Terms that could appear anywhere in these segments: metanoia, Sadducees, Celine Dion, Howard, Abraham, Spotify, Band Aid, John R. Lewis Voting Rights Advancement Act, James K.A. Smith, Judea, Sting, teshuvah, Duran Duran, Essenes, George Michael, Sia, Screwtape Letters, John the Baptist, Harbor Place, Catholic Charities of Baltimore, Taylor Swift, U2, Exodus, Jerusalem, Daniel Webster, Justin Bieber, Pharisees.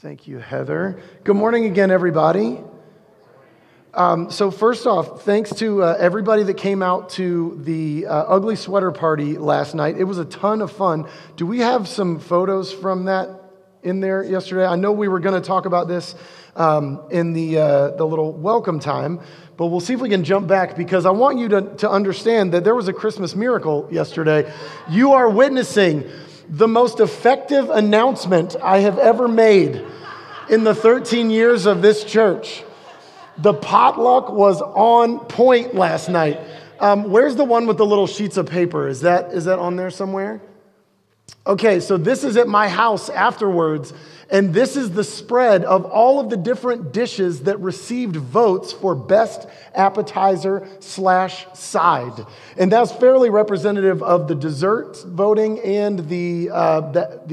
Thank you, Heather. Good morning again, everybody. So first off, thanks to everybody that came out to the ugly sweater party last night. It was a ton of fun. Do we have some photos from that in there yesterday? I know we were going to talk about this in the little welcome time, but we'll see if we can jump back because I want you to understand that there was a Christmas miracle yesterday. You are witnessing the most effective announcement I have ever made in the 13 years of this church. The potluck was on point last night. Where's the one with the little sheets of paper? Is that on there somewhere? Okay, so this is at my house afterwards, and this is the spread of all of the different dishes that received votes for best appetizer/side. And that's fairly representative of the dessert voting and the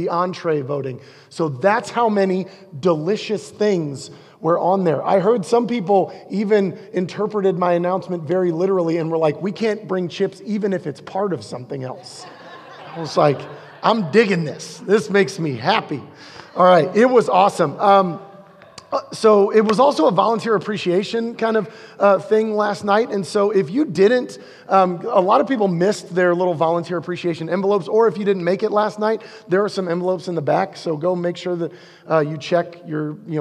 entree voting. So that's how many delicious things were on there. I heard some people even interpreted my announcement very literally and were like, we can't bring chips even if it's part of something else. I was like, I'm digging this. This makes me happy. All right. It was awesome. So it was also a volunteer appreciation kind of thing last night. And so if you didn't, a lot of people missed their little volunteer appreciation envelopes, or if you didn't make it last night, there are some envelopes in the back. So go make sure that you check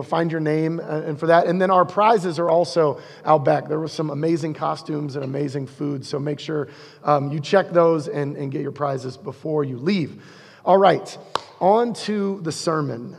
find your name and for that. And then our prizes are also out back. There were some amazing costumes and amazing food. So make sure you check those and get your prizes before you leave. All right, on to the sermon.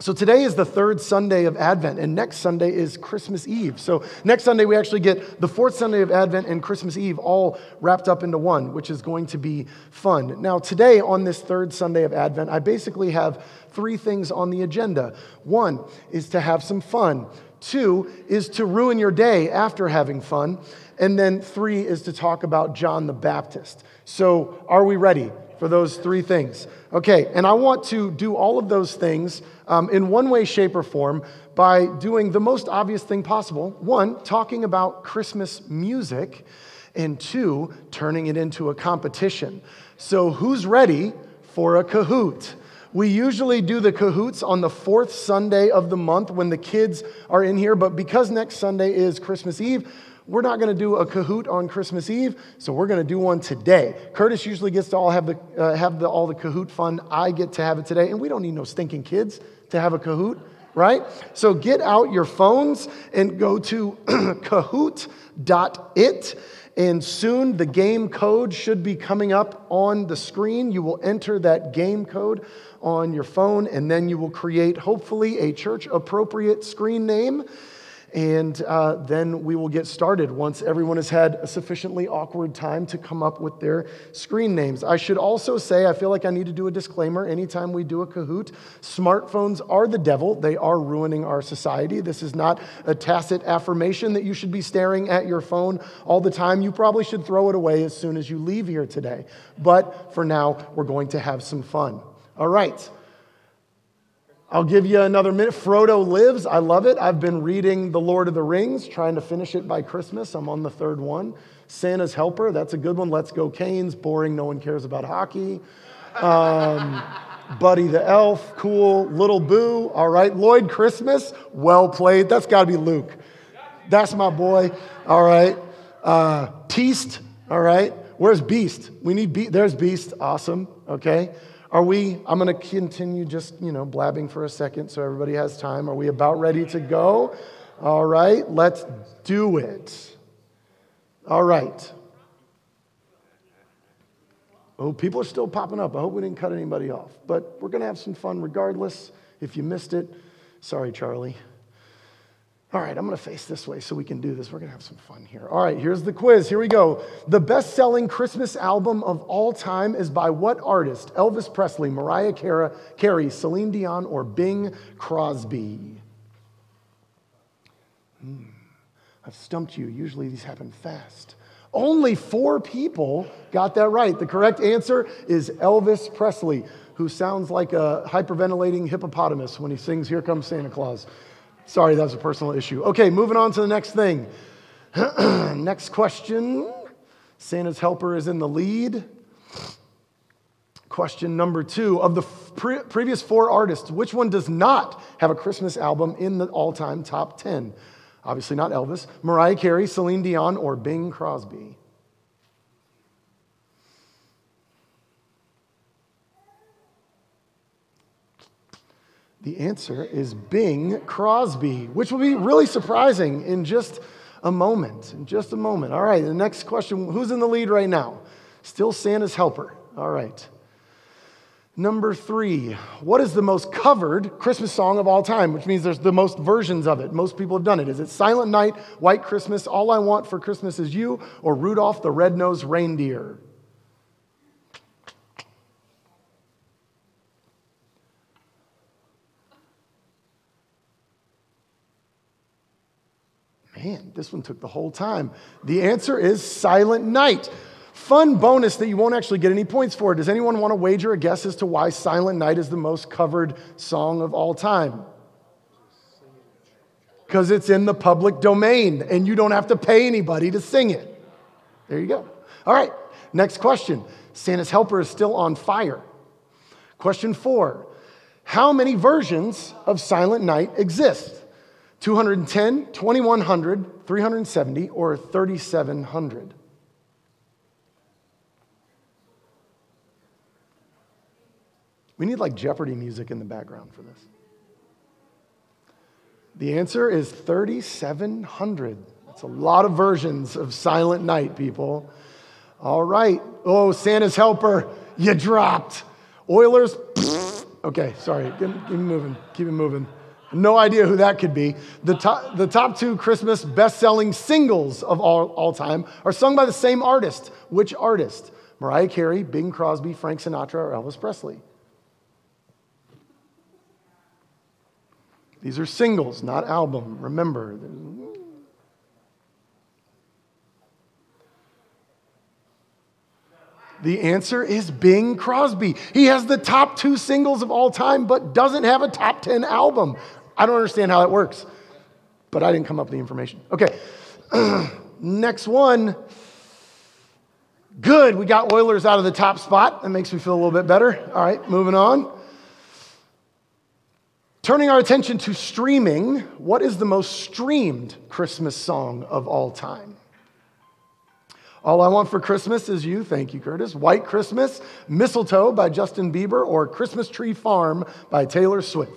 So today is the third Sunday of Advent, and next Sunday is Christmas Eve. So next Sunday, we actually get the fourth Sunday of Advent and Christmas Eve all wrapped up into one, which is going to be fun. Now, today, on this third Sunday of Advent, I basically have three things on the agenda. One is to have some fun. Two is to ruin your day after having fun. And then three is to talk about John the Baptist. So are we ready for those three things? Okay, and I want to do all of those things in one way, shape, or form by doing the most obvious thing possible. One, talking about Christmas music, and two, turning it into a competition. So who's ready for a Kahoot? We usually do the Kahoots on the fourth Sunday of the month when the kids are in here, but because next Sunday is Christmas Eve, we're not going to do a Kahoot on Christmas Eve, so we're going to do one today. Curtis usually gets to all have all the Kahoot fun. I get to have it today, and we don't need no stinking kids to have a Kahoot, right? So get out your phones and go to kahoot.it. And soon the game code should be coming up on the screen. You will enter that game code on your phone, and then you will create, hopefully, a church-appropriate screen name. And then we will get started once everyone has had a sufficiently awkward time to come up with their screen names. I should also say, I feel like I need to do a disclaimer anytime we do a Kahoot. Smartphones are the devil. They are ruining our society. This is not a tacit affirmation that you should be staring at your phone all the time. You probably should throw it away as soon as you leave here today. But for now, we're going to have some fun. All right. I'll give you another minute. Frodo lives. I love it. I've been reading The Lord of the Rings, trying to finish it by Christmas. I'm on the third one. Santa's Helper. That's a good one. Let's Go Canes. Boring. No one cares about hockey. Buddy the Elf. Cool. Little Boo. All right. Lloyd Christmas. Well played. That's got to be Luke. That's my boy. All right. Teast. All right. Where's Beast? We need Beast. There's Beast. Awesome. Okay. I'm going to continue just, blabbing for a second so everybody has time. Are we about ready to go? All right, let's do it. All right. Oh, people are still popping up. I hope we didn't cut anybody off. But we're going to have some fun regardless. If you missed it, sorry, Charlie. All right, I'm going to face this way so we can do this. We're going to have some fun here. All right, here's the quiz. Here we go. The best-selling Christmas album of all time is by what artist? Elvis Presley, Mariah Carey, Celine Dion, or Bing Crosby? I've stumped you. Usually these happen fast. Only 4 people got that right. The correct answer is Elvis Presley, who sounds like a hyperventilating hippopotamus when he sings Here Comes Santa Claus. Sorry, that was a personal issue. Okay, moving on to the next thing. Next question. Santa's Helper is in the lead. Question number 2, of the previous 4 artists, which one does not have a Christmas album in the all-time top 10? Obviously not Elvis, Mariah Carey, Celine Dion, or Bing Crosby. The answer is Bing Crosby, which will be really surprising in just a moment. All right, the next question, who's in the lead right now? Still Santa's helper. All right. Number 3, what is the most covered Christmas song of all time? Which means there's the most versions of it. Most people have done it. Is it Silent Night, White Christmas, All I Want for Christmas Is You, or Rudolph the Red-Nosed Reindeer? Man, this one took the whole time. The answer is Silent Night. Fun bonus that you won't actually get any points for. Does anyone want to wager a guess as to why Silent Night is the most covered song of all time? Because it's in the public domain and you don't have to pay anybody to sing it. There you go. All right, next question. Santa's helper is still on fire. Question 4, how many versions of Silent Night exist? 210, 2100, 370, or 3700? We need like Jeopardy music in the background for this. The answer is 3700. That's a lot of versions of Silent Night, people. All right. Oh, Santa's helper, you dropped. Oilers, okay, sorry, keep moving, No idea who that could be. The top 2 Christmas best-selling singles of all time are sung by the same artist. Which artist? Mariah Carey, Bing Crosby, Frank Sinatra, or Elvis Presley? These are singles, not album. Remember. The answer is Bing Crosby. He has the top 2 singles of all time, but doesn't have a top 10 album. I don't understand how that works, but I didn't come up with the information. Okay, next one. Good, we got Oilers out of the top spot. That makes me feel a little bit better. All right, moving on. Turning our attention to streaming, what is the most streamed Christmas song of all time? All I Want for Christmas Is You, thank you, Curtis. White Christmas, Mistletoe by Justin Bieber, or Christmas Tree Farm by Taylor Swift?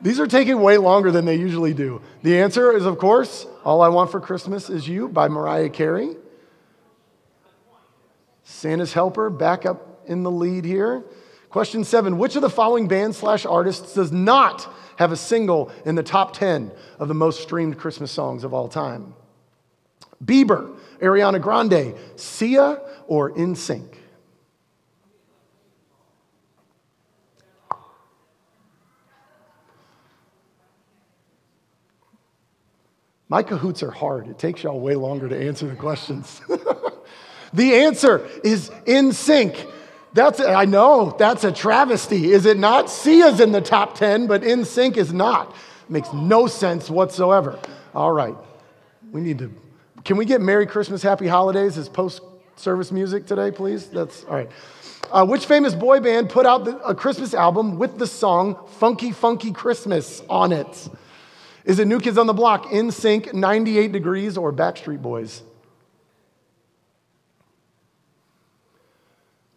These are taking way longer than they usually do. The answer is, of course, All I Want for Christmas Is You by Mariah Carey. Santa's helper, back up in the lead here. Question 7, which of the following bands/artists does not have a single in the top 10 of the most streamed Christmas songs of all time? Bieber, Ariana Grande, Sia, or NSYNC? My cahoots are hard. It takes y'all way longer to answer the questions. The answer is NSYNC. I know, that's a travesty, is it not? Sia's in the top 10, but NSYNC is not. Makes no sense whatsoever. All right, can we get Merry Christmas, Happy Holidays as post-service music today, please? That's, all right. Which famous boy band put out a Christmas album with the song Funky Funky Christmas on it? Is it New Kids on the Block, NSYNC, 98 Degrees, or Backstreet Boys?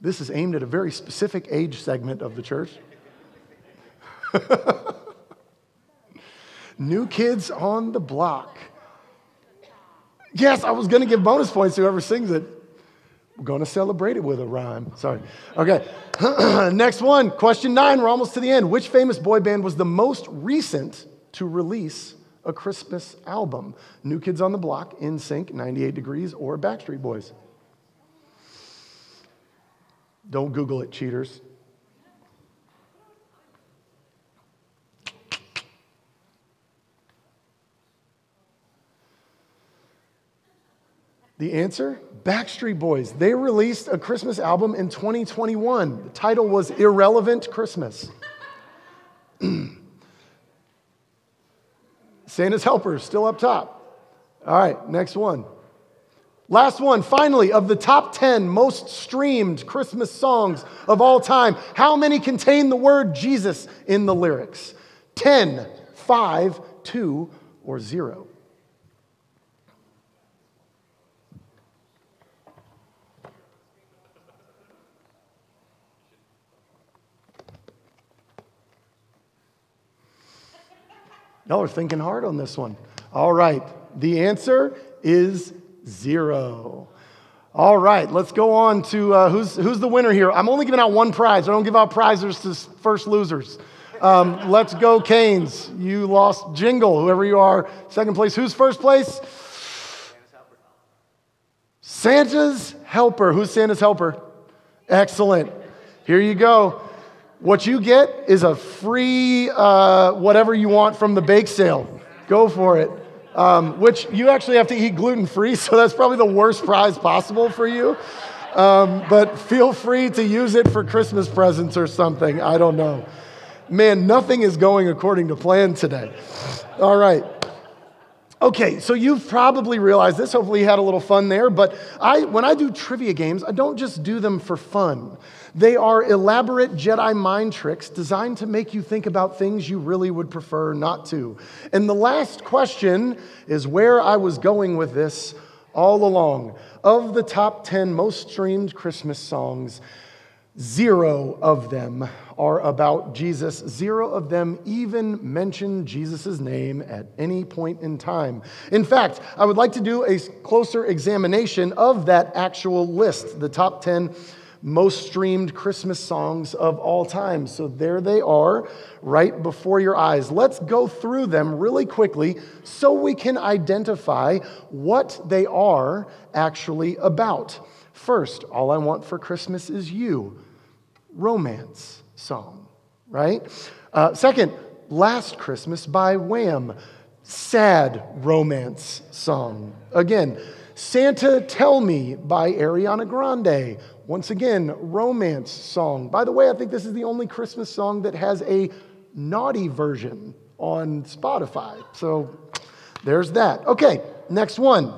This is aimed at a very specific age segment of the church. New Kids on the Block. Yes, I was going to give bonus points to whoever sings it. We're going to celebrate it with a rhyme. Sorry. Okay. Next one. Question 9. We're almost to the end. Which famous boy band was the most recent to release a Christmas album? New Kids on the Block, NSYNC, 98 Degrees, or Backstreet Boys? Don't Google it, cheaters. The answer? Backstreet Boys. They released a Christmas album in 2021. The title was Irrelevant Christmas. Santa's helpers still up top. All right, next one. Last one, finally, of the top 10 most streamed Christmas songs of all time, how many contain the word Jesus in the lyrics? 10, 5, 2, or 0. Y'all are thinking hard on this one. All right, the answer is 0. All right, let's go on to who's the winner here. I'm only giving out one prize. I don't give out prizes to first losers. Let's go Canes. You lost Jingle, whoever you are. Second place. Who's first place? Santa's helper. Who's Santa's helper? Excellent. Here you go. What you get is a free whatever you want from the bake sale. Go for it. Which you actually have to eat gluten-free, so that's probably the worst prize possible for you. But feel free to use it for Christmas presents or something. I don't know. Man, nothing is going according to plan today. All right. Okay, so you've probably realized this. Hopefully you had a little fun there. But when I do trivia games, I don't just do them for fun. They are elaborate Jedi mind tricks designed to make you think about things you really would prefer not to. And the last question is where I was going with this all along. Of the top 10 most streamed Christmas songs, 0 of them are about Jesus. 0 of them even mention Jesus' name at any point in time. In fact, I would like to do a closer examination of that actual list, the top 10 most streamed Christmas songs of all time. So there they are right before your eyes. Let's go through them really quickly so we can identify what they are actually about. First, All I Want for Christmas Is You, romance song, right? Second, Last Christmas by Wham, sad romance song. Again, Santa Tell Me by Ariana Grande, once again, romance song. By the way, I think this is the only Christmas song that has a naughty version on Spotify. So there's that. Okay, next one.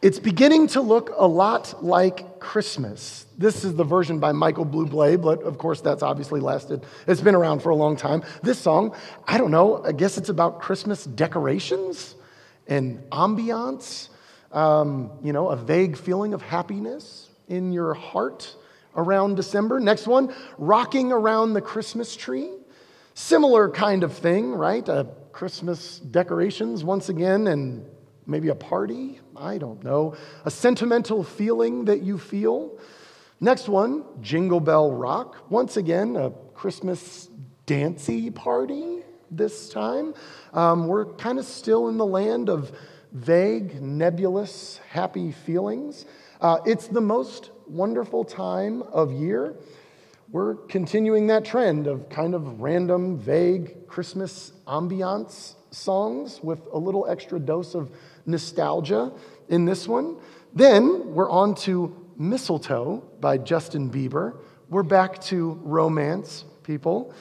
It's Beginning to Look a Lot Like Christmas. This is the version by Michael Bublé, but of course that's obviously lasted. It's been around for a long time. This song, I don't know, I guess it's about Christmas decorations and ambiance, a vague feeling of happiness in your heart around December. Next one, Rocking Around the Christmas Tree. Similar kind of thing, right? Christmas decorations once again and maybe a party, I don't know, a sentimental feeling that you feel. Next one, Jingle Bell Rock. Once again, a Christmas dancey party this time. We're kind of still in the land of vague, nebulous, happy feelings. It's the Most Wonderful Time of Year. We're continuing that trend of kind of random, vague Christmas ambiance songs with a little extra dose of nostalgia in this one. Then we're on to Mistletoe by Justin Bieber. We're back to romance, people.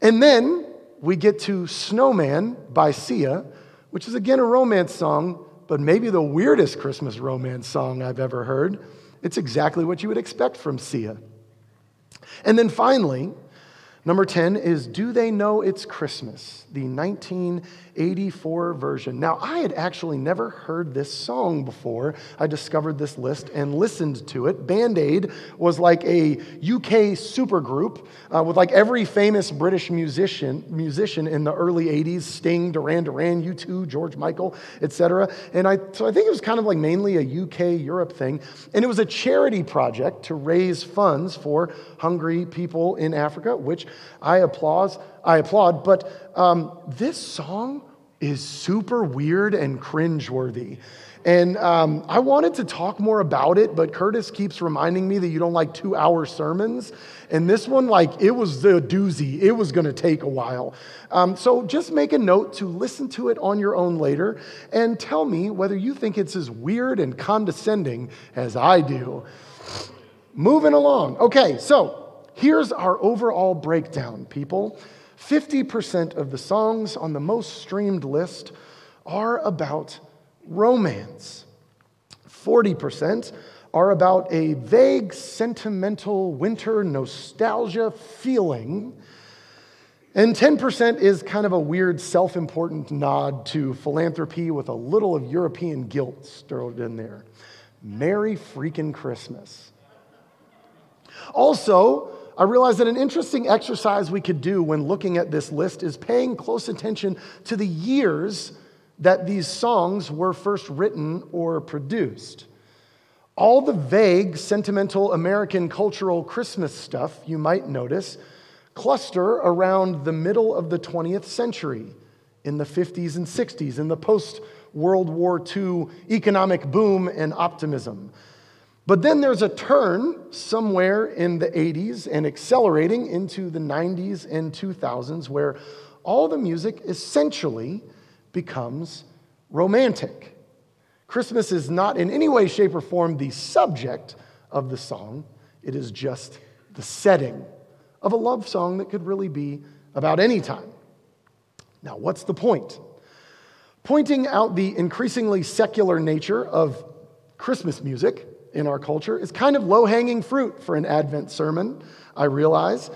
And then we get to Snowman by Sia, which is again a romance song, but maybe the weirdest Christmas romance song I've ever heard. It's exactly what you would expect from Sia. And then finally, number 10 is Do They Know It's Christmas, the 1984 version. Now, I had actually never heard this song before. I discovered this list and listened to it. Band Aid was like a UK supergroup with like every famous British musician in the early 80s, Sting, Duran Duran, U2, George Michael, etc. And so I think it was kind of like mainly a UK, Europe thing. And it was a charity project to raise funds for hungry people in Africa, which I applaud, but this song is super weird and cringeworthy. And I wanted to talk more about it, but Curtis keeps reminding me that you don't like 2-hour sermons. And this one, it was a doozy. It was going to take a while. So just make a note to listen to it on your own later and tell me whether you think it's as weird and condescending as I do. Moving along. Okay, so here's our overall breakdown, people. 50% of the songs on the most streamed list are about romance. 40% are about a vague, sentimental, winter nostalgia feeling. And 10% is kind of a weird, self-important nod to philanthropy with a little of European guilt stirred in there. Merry freaking Christmas. Also, I realized that an interesting exercise we could do when looking at this list is paying close attention to the years that these songs were first written or produced. All the vague, sentimental American cultural Christmas stuff you might notice cluster around the middle of the 20th century, in the 50s and 60s, in the post-World War II economic boom and optimism. But then there's a turn somewhere in the 80s and accelerating into the 90s and 2000s where all the music essentially becomes romantic. Christmas is not in any way, shape, or form the subject of the song. It is just the setting of a love song that could really be about any time. Now, what's the point? Pointing out the increasingly secular nature of Christmas music in our culture is kind of low-hanging fruit for an Advent sermon, I realize.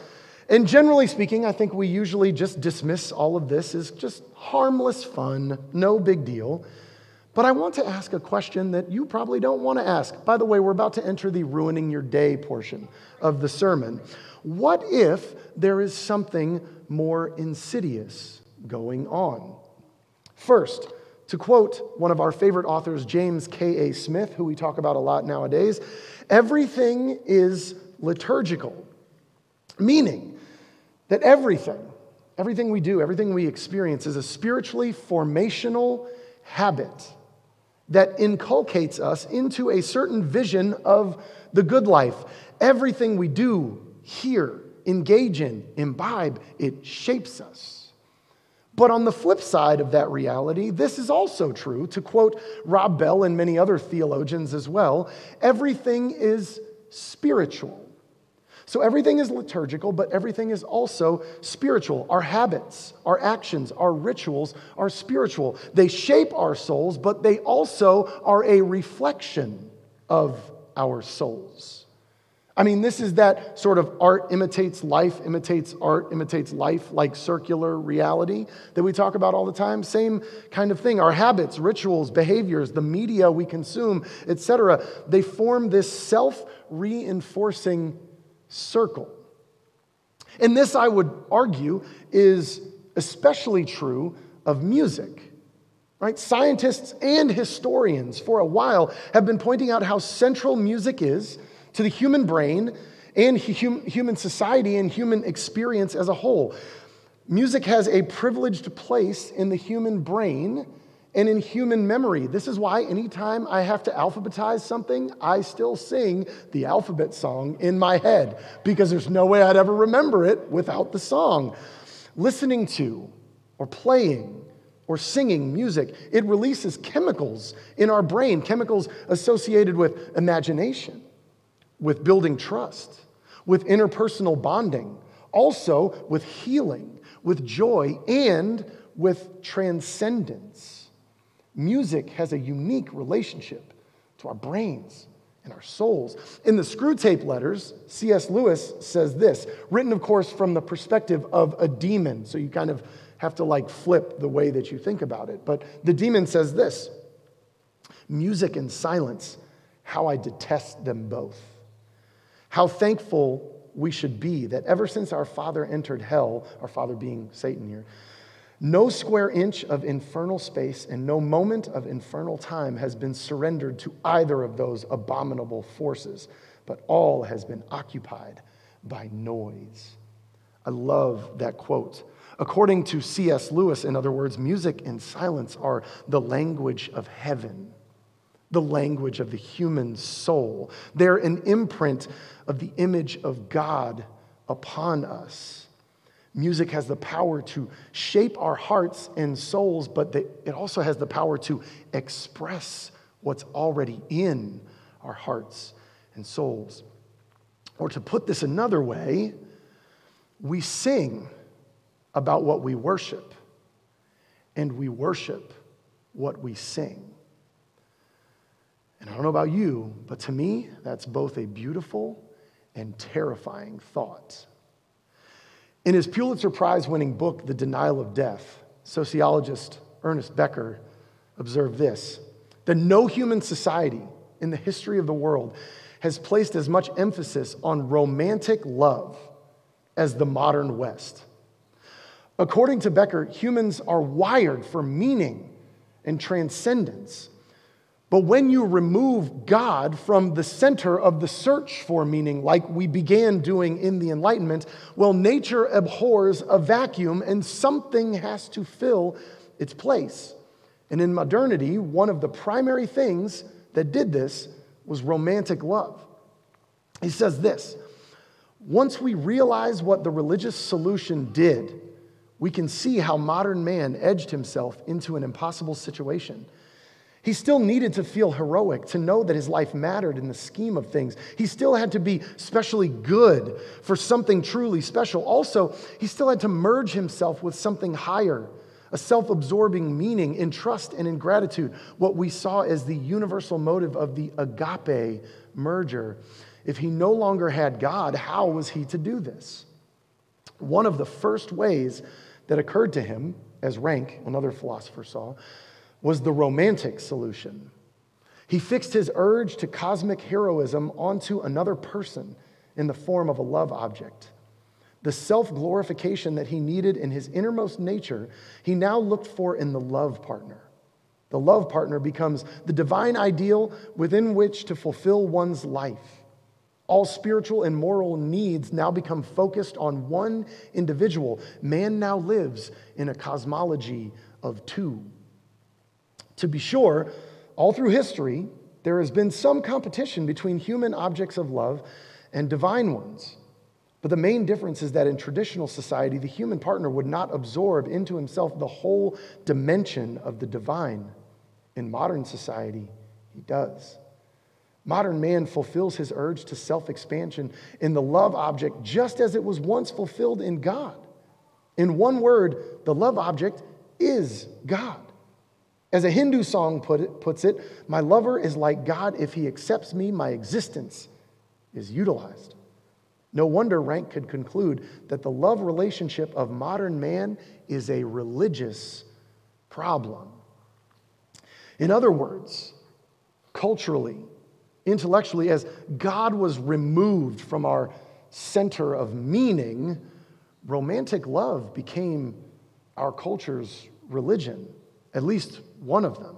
And generally speaking, I think we usually just dismiss all of this as just harmless fun, no big deal. But I want to ask a question that you probably don't want to ask. By the way, we're about to enter the ruining your day portion of the sermon. What if there is something more insidious going on? First, to quote one of our favorite authors, James K.A. Smith, who we talk about a lot nowadays, everything is liturgical, meaning that everything we do, everything we experience is a spiritually formational habit that inculcates us into a certain vision of the good life. Everything we do, hear, engage in, imbibe, it shapes us. But on the flip side of that reality, this is also true. To quote Rob Bell and many other theologians as well, everything is spiritual. So everything is liturgical, but everything is also spiritual. Our habits, our actions, our rituals are spiritual. They shape our souls, but they also are a reflection of our souls. I mean, this is that sort of art imitates life, like circular reality that we talk about all the time. Same kind of thing. Our habits, rituals, behaviors, the media we consume, etc., they form this self-reinforcing circle. And this, I would argue, is especially true of music. Right? Scientists and historians for a while have been pointing out how central music is to the human brain and human society and human experience as a whole. Music has a privileged place in the human brain and in human memory. This is why anytime I have to alphabetize something, I still sing the alphabet song in my head because there's no way I'd ever remember it without the song. Listening to or playing or singing music, it releases chemicals in our brain, chemicals associated with imagination, with building trust, with interpersonal bonding, also with healing, with joy, and with transcendence. Music has a unique relationship to our brains and our souls. In the Screwtape Letters, C.S. Lewis says this, written, of course, from the perspective of a demon, so you kind of have to like flip the way that you think about it. But the demon says this, "Music and silence, how I detest them both. How thankful we should be that ever since our father entered hell," our father being Satan here, "no square inch of infernal space and no moment of infernal time has been surrendered to either of those abominable forces, but all has been occupied by noise." I love that quote. According to C.S. Lewis, in other words, music and silence are the language of heaven, the language of the human soul. They're an imprint of the image of God upon us. Music has the power to shape our hearts and souls, but it also has the power to express what's already in our hearts and souls. Or to put this another way, we sing about what we worship, and we worship what we sing. And I don't know about you, but to me, that's both a beautiful and terrifying thought. In his Pulitzer Prize-winning book, The Denial of Death, sociologist Ernest Becker observed this, that no human society in the history of the world has placed as much emphasis on romantic love as the modern West. According to Becker, humans are wired for meaning and transcendence. But when you remove God from the center of the search for meaning, like we began doing in the Enlightenment, well, nature abhors a vacuum and something has to fill its place. And in modernity, one of the primary things that did this was romantic love. He says this, once we realize what the religious solution did, we can see how modern man edged himself into an impossible situation. He still needed to feel heroic, to know that his life mattered in the scheme of things. He still had to be specially good for something truly special. Also, he still had to merge himself with something higher, a self-absorbing meaning in trust and in gratitude, what we saw as the universal motive of the agape merger. If he no longer had God, how was he to do this? One of the first ways that occurred to him, as Rank, another philosopher, saw, was the romantic solution. He fixed his urge to cosmic heroism onto another person in the form of a love object. The self-glorification that he needed in his innermost nature, he now looked for in the love partner. The love partner becomes the divine ideal within which to fulfill one's life. All spiritual and moral needs now become focused on one individual. Man now lives in a cosmology of two. To be sure, all through history, there has been some competition between human objects of love and divine ones. But the main difference is that in traditional society, the human partner would not absorb into himself the whole dimension of the divine. In modern society, he does. Modern man fulfills his urge to self-expansion in the love object just as it was once fulfilled in God. In one word, the love object is God. As a Hindu song puts it, my lover is like God. If he accepts me, my existence is utilized. No wonder Rank could conclude that the love relationship of modern man is a religious problem. In other words, culturally, intellectually, as God was removed from our center of meaning, romantic love became our culture's religion, at least one of them,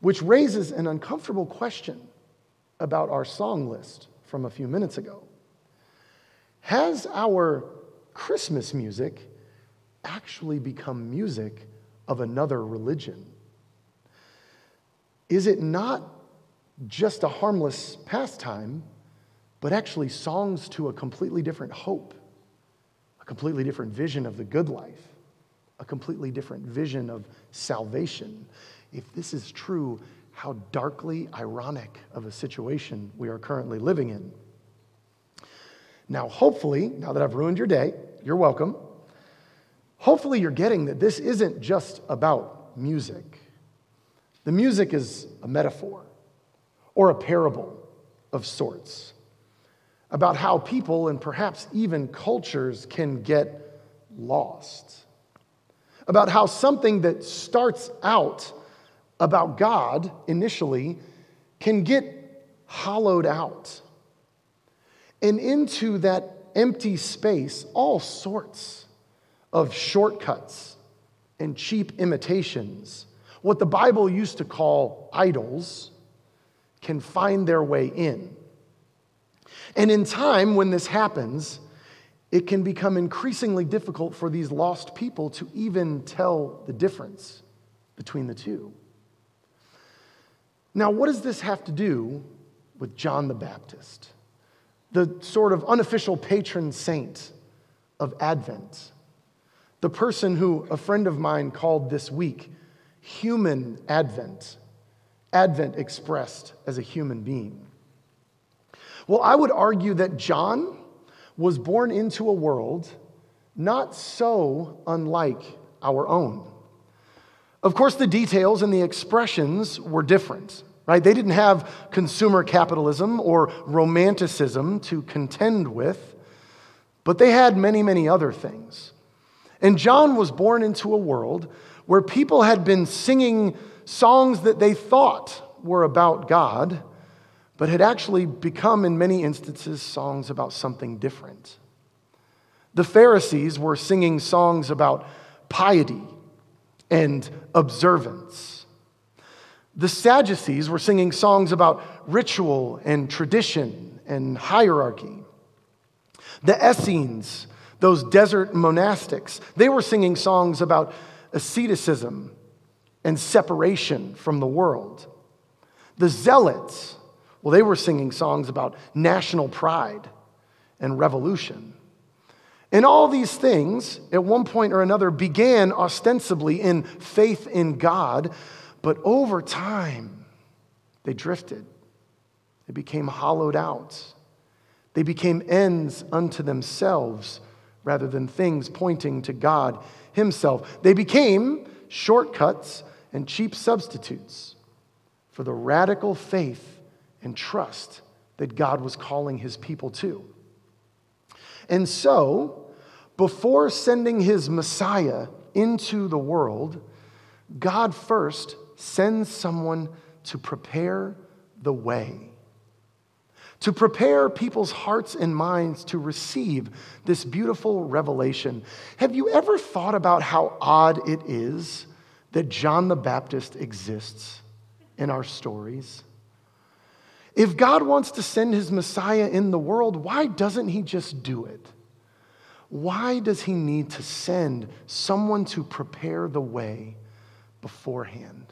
which raises an uncomfortable question about our song list from a few minutes ago. Has our Christmas music actually become music of another religion? Is it not just a harmless pastime, but actually songs to a completely different hope, a completely different vision of the good life, a completely different vision of salvation? If this is true, how darkly ironic of a situation we are currently living in. Now, hopefully, now that I've ruined your day, you're welcome. Hopefully you're getting that this isn't just about music. The music is a metaphor, or a parable of sorts, about how people and perhaps even cultures can get lost, about how something that starts out about God initially can get hollowed out, and into that empty space all sorts of shortcuts and cheap imitations, what the Bible used to call idols, can find their way in. And in time, when this happens, it can become increasingly difficult for these lost people to even tell the difference between the two. Now, what does this have to do with John the Baptist, the sort of unofficial patron saint of Advent, the person who a friend of mine called this week human Advent? Advent expressed as a human being. Well, I would argue that John was born into a world not so unlike our own. Of course, the details and the expressions were different, right? They didn't have consumer capitalism or romanticism to contend with, but they had many, many other things. And John was born into a world where people had been singing songs that they thought were about God, but had actually become, in many instances, songs about something different. The Pharisees were singing songs about piety and observance. The Sadducees were singing songs about ritual and tradition and hierarchy. The Essenes, those desert monastics, they were singing songs about asceticism and separation from the world. The Zealots, well, they were singing songs about national pride and revolution. And all these things, at one point or another, began ostensibly in faith in God, but over time, they drifted. They became hollowed out. They became ends unto themselves rather than things pointing to God Himself. They became shortcuts and cheap substitutes for the radical faith and trust that God was calling His people to. And so, before sending His Messiah into the world, God first sends someone to prepare the way, to prepare people's hearts and minds to receive this beautiful revelation. Have you ever thought about how odd it is that John the Baptist exists in our stories? If God wants to send His Messiah in the world, why doesn't He just do it? Why does He need to send someone to prepare the way beforehand?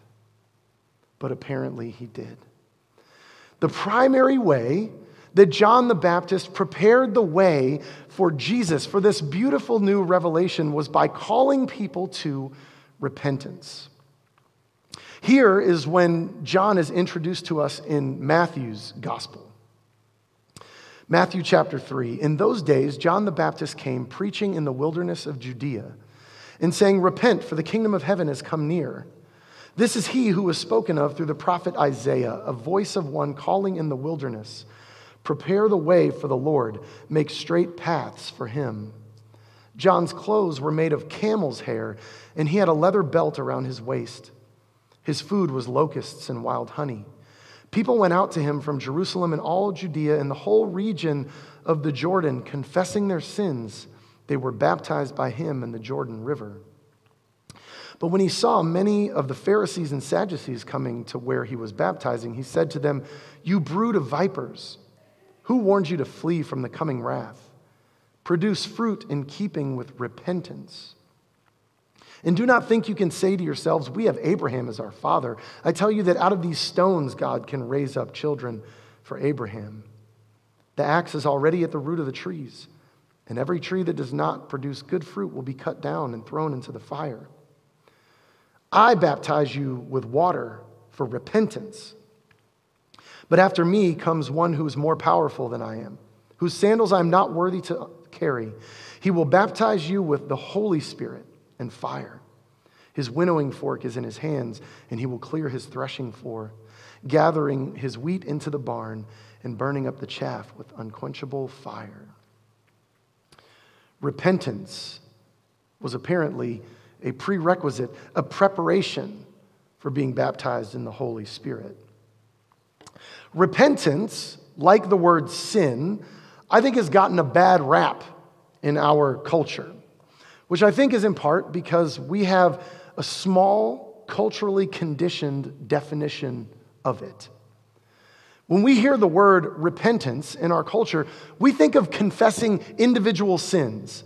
But apparently He did. The primary way that John the Baptist prepared the way for Jesus, for this beautiful new revelation, was by calling people to repentance. Here is when John is introduced to us in Matthew's gospel. Matthew chapter 3. In those days, John the Baptist came preaching in the wilderness of Judea and saying, "Repent, for the kingdom of heaven has come near. This is He who was spoken of through the prophet Isaiah, a voice of one calling in the wilderness, prepare the way for the Lord, make straight paths for Him." John's clothes were made of camel's hair, and he had a leather belt around his waist. His food was locusts and wild honey. People went out to him from Jerusalem and all Judea and the whole region of the Jordan, confessing their sins. They were baptized by him in the Jordan River. But when he saw many of the Pharisees and Sadducees coming to where he was baptizing, he said to them, "You brood of vipers, who warned you to flee from the coming wrath? Produce fruit in keeping with repentance. And do not think you can say to yourselves, 'We have Abraham as our father.' I tell you that out of these stones God can raise up children for Abraham. The axe is already at the root of the trees, and every tree that does not produce good fruit will be cut down and thrown into the fire. I baptize you with water for repentance. But after me comes one who is more powerful than I am, whose sandals I am not worthy to carry. He will baptize you with the Holy Spirit and fire. His winnowing fork is in his hands, and he will clear his threshing floor, gathering his wheat into the barn and burning up the chaff with unquenchable fire." Repentance was apparently a prerequisite, a preparation for being baptized in the Holy Spirit. Repentance, like the word sin, I think has gotten a bad rap in our culture, which I think is in part because we have a small, culturally conditioned definition of it. When we hear the word repentance in our culture, we think of confessing individual sins,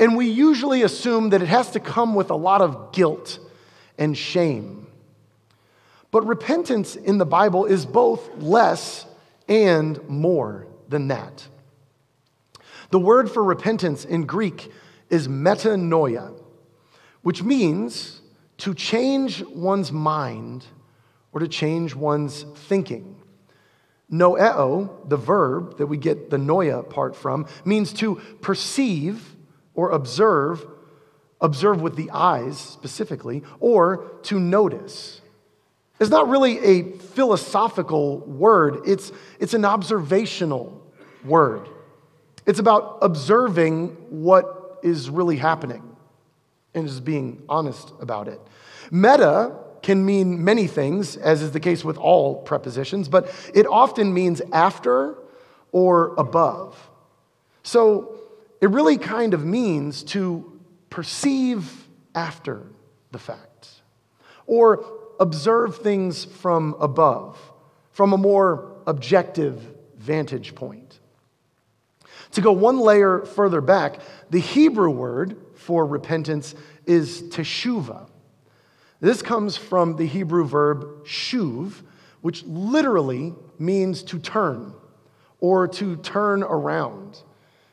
and we usually assume that it has to come with a lot of guilt and shame. But repentance in the Bible is both less and more than that. The word for repentance in Greek is metanoia, which means to change one's mind or to change one's thinking. Noeo, the verb that we get the noia part from, means to perceive or observe with the eyes specifically, or to notice. It's not really a philosophical word. It's an observational word. It's about observing what is really happening and just being honest about it. Meta can mean many things, as is the case with all prepositions, but it often means after or above. So it really kind of means to perceive after the fact, or observe things from above, from a more objective vantage point. To go one layer further back, the Hebrew word for repentance is teshuvah. This comes from the Hebrew verb shuv, which literally means to turn or to turn around.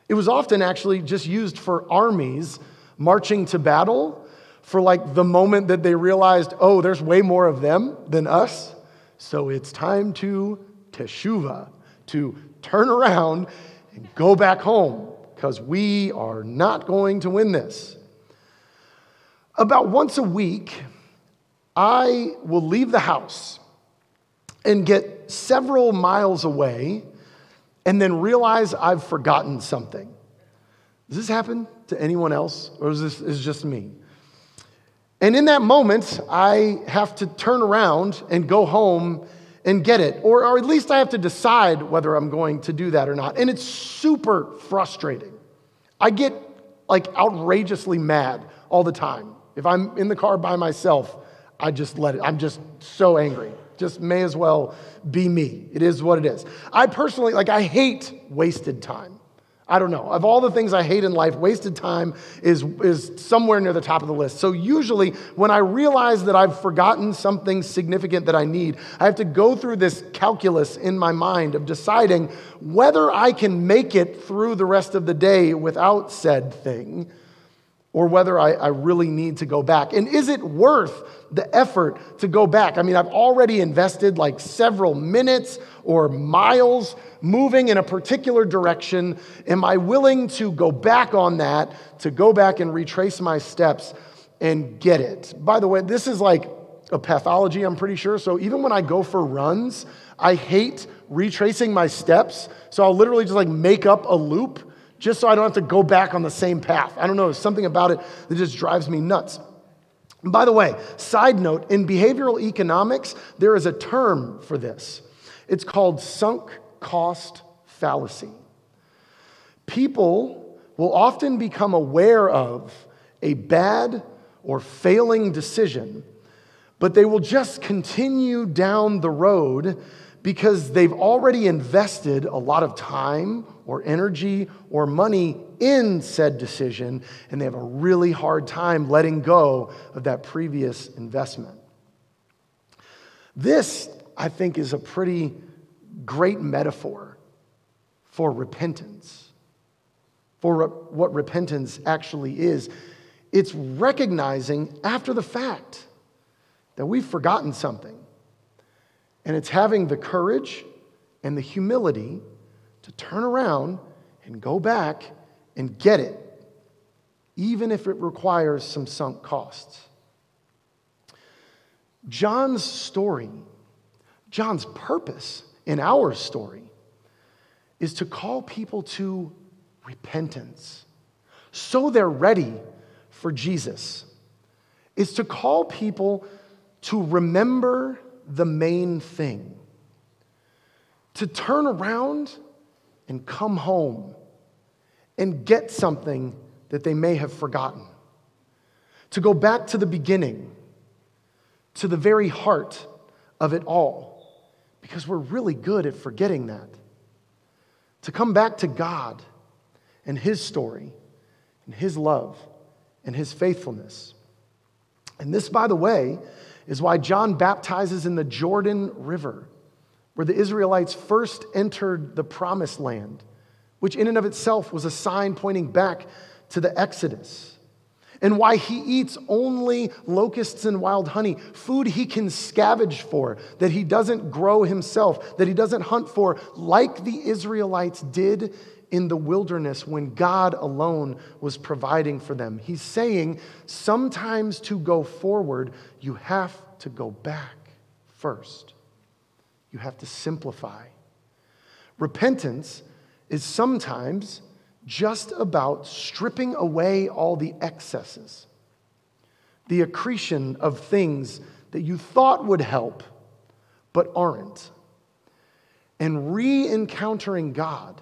It was often actually just used for armies marching to battle, for like the moment that they realized, oh, there's way more of them than us, so it's time to teshuvah, to turn around and go back home, because we are not going to win this. About once a week, I will leave the house and get several miles away and then realize I've forgotten something. Does this happen to anyone else, or is this just me? And in that moment, I have to turn around and go home and get it, or at least I have to decide whether I'm going to do that or not. And it's super frustrating. I get like outrageously mad all the time. If I'm in the car by myself, I just let it. I'm just so angry. Just may as well be me. It is what it is. I personally, I hate wasted time. I don't know. Of all the things I hate in life, wasted time is somewhere near the top of the list. So usually when I realize that I've forgotten something significant that I need, I have to go through this calculus in my mind of deciding whether I can make it through the rest of the day without said thing, or whether I really need to go back. And is it worth the effort to go back? I mean, I've already invested several minutes or miles moving in a particular direction. Am I willing to go back on that, to go back and retrace my steps and get it? By the way, this is a pathology, I'm pretty sure. So even when I go for runs, I hate retracing my steps. So I'll literally just make up a loop just so I don't have to go back on the same path. I don't know, there's something about it that just drives me nuts. And by the way, side note, in behavioral economics, there is a term for this. It's called sunk cost fallacy. People will often become aware of a bad or failing decision, but they will just continue down the road because they've already invested a lot of time or energy or money in said decision, and they have a really hard time letting go of that previous investment. This, I think, is a pretty great metaphor for repentance, for what repentance actually is. It's recognizing after the fact that we've forgotten something. And it's having the courage and the humility to turn around and go back and get it, even if it requires some sunk costs. John's story, John's purpose in our story, is to call people to repentance so they're ready for Jesus. It's to call people to remember the main thing, to turn around and come home and get something that they may have forgotten, to go back to the beginning, to the very heart of it all, because we're really good at forgetting that, to come back to God and His story and His love and His faithfulness. And this, by the way, is why John baptizes in the Jordan River, where the Israelites first entered the Promised Land, which in and of itself was a sign pointing back to the Exodus. and why he eats only locusts and wild honey, food he can scavenge for, that he doesn't grow himself, that he doesn't hunt for, like the Israelites did in the wilderness when God alone was providing for them. He's saying sometimes to go forward, you have to go back first. You have to simplify. Repentance is sometimes just about stripping away all the excesses, the accretion of things that you thought would help but aren't, and re-encountering God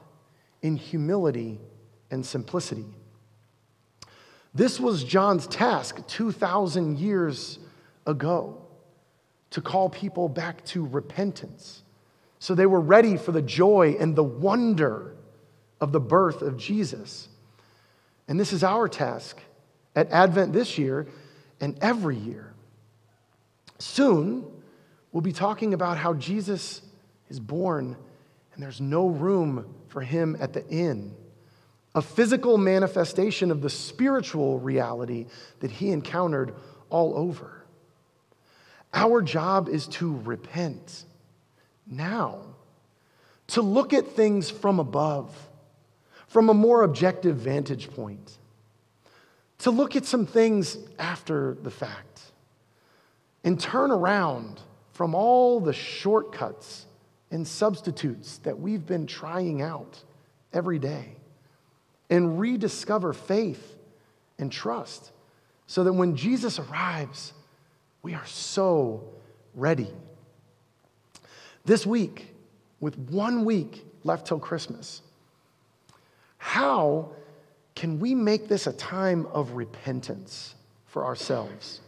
in humility and simplicity. This was John's task 2,000 years ago, to call people back to repentance, so they were ready for the joy and the wonder of the birth of Jesus. And this is our task at Advent this year and every year. Soon, we'll be talking about how Jesus is born and there's no room for him at the inn, a physical manifestation of the spiritual reality that he encountered all over. Our job is to repent now, to look at things from above, from a more objective vantage point, to look at some things after the fact, and turn around from all the shortcuts and substitutes that we've been trying out every day, and rediscover faith and trust, so that when Jesus arrives, we are so ready. This week, with 1 week left till Christmas, how can we make this a time of repentance for ourselves?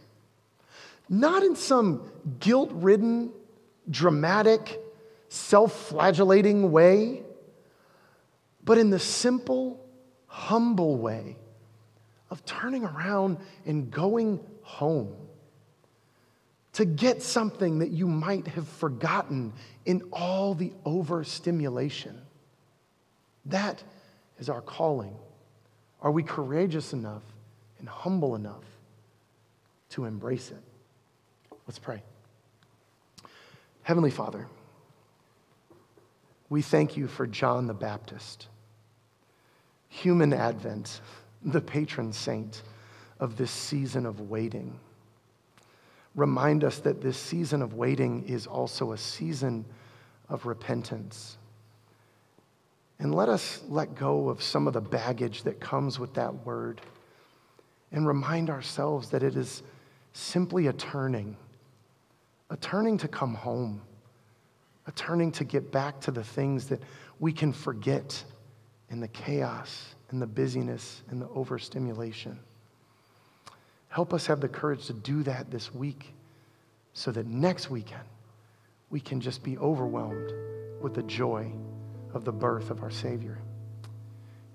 Not in some guilt-ridden, dramatic, self-flagellating way, but in the simple, humble way of turning around and going home, to get something that you might have forgotten in all the overstimulation. That is our calling. Are we courageous enough and humble enough to embrace it? Let's pray. Heavenly Father, we thank you for John the Baptist, human Advent, the patron saint of this season of waiting. Remind us that this season of waiting is also a season of repentance. And let us let go of some of the baggage that comes with that word and remind ourselves that it is simply a turning to come home, a turning to get back to the things that we can forget in the chaos and the busyness and the overstimulation. Help us have the courage to do that this week, so that next weekend we can just be overwhelmed with the joy of the birth of our Savior.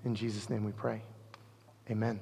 In Jesus' name we pray. Amen.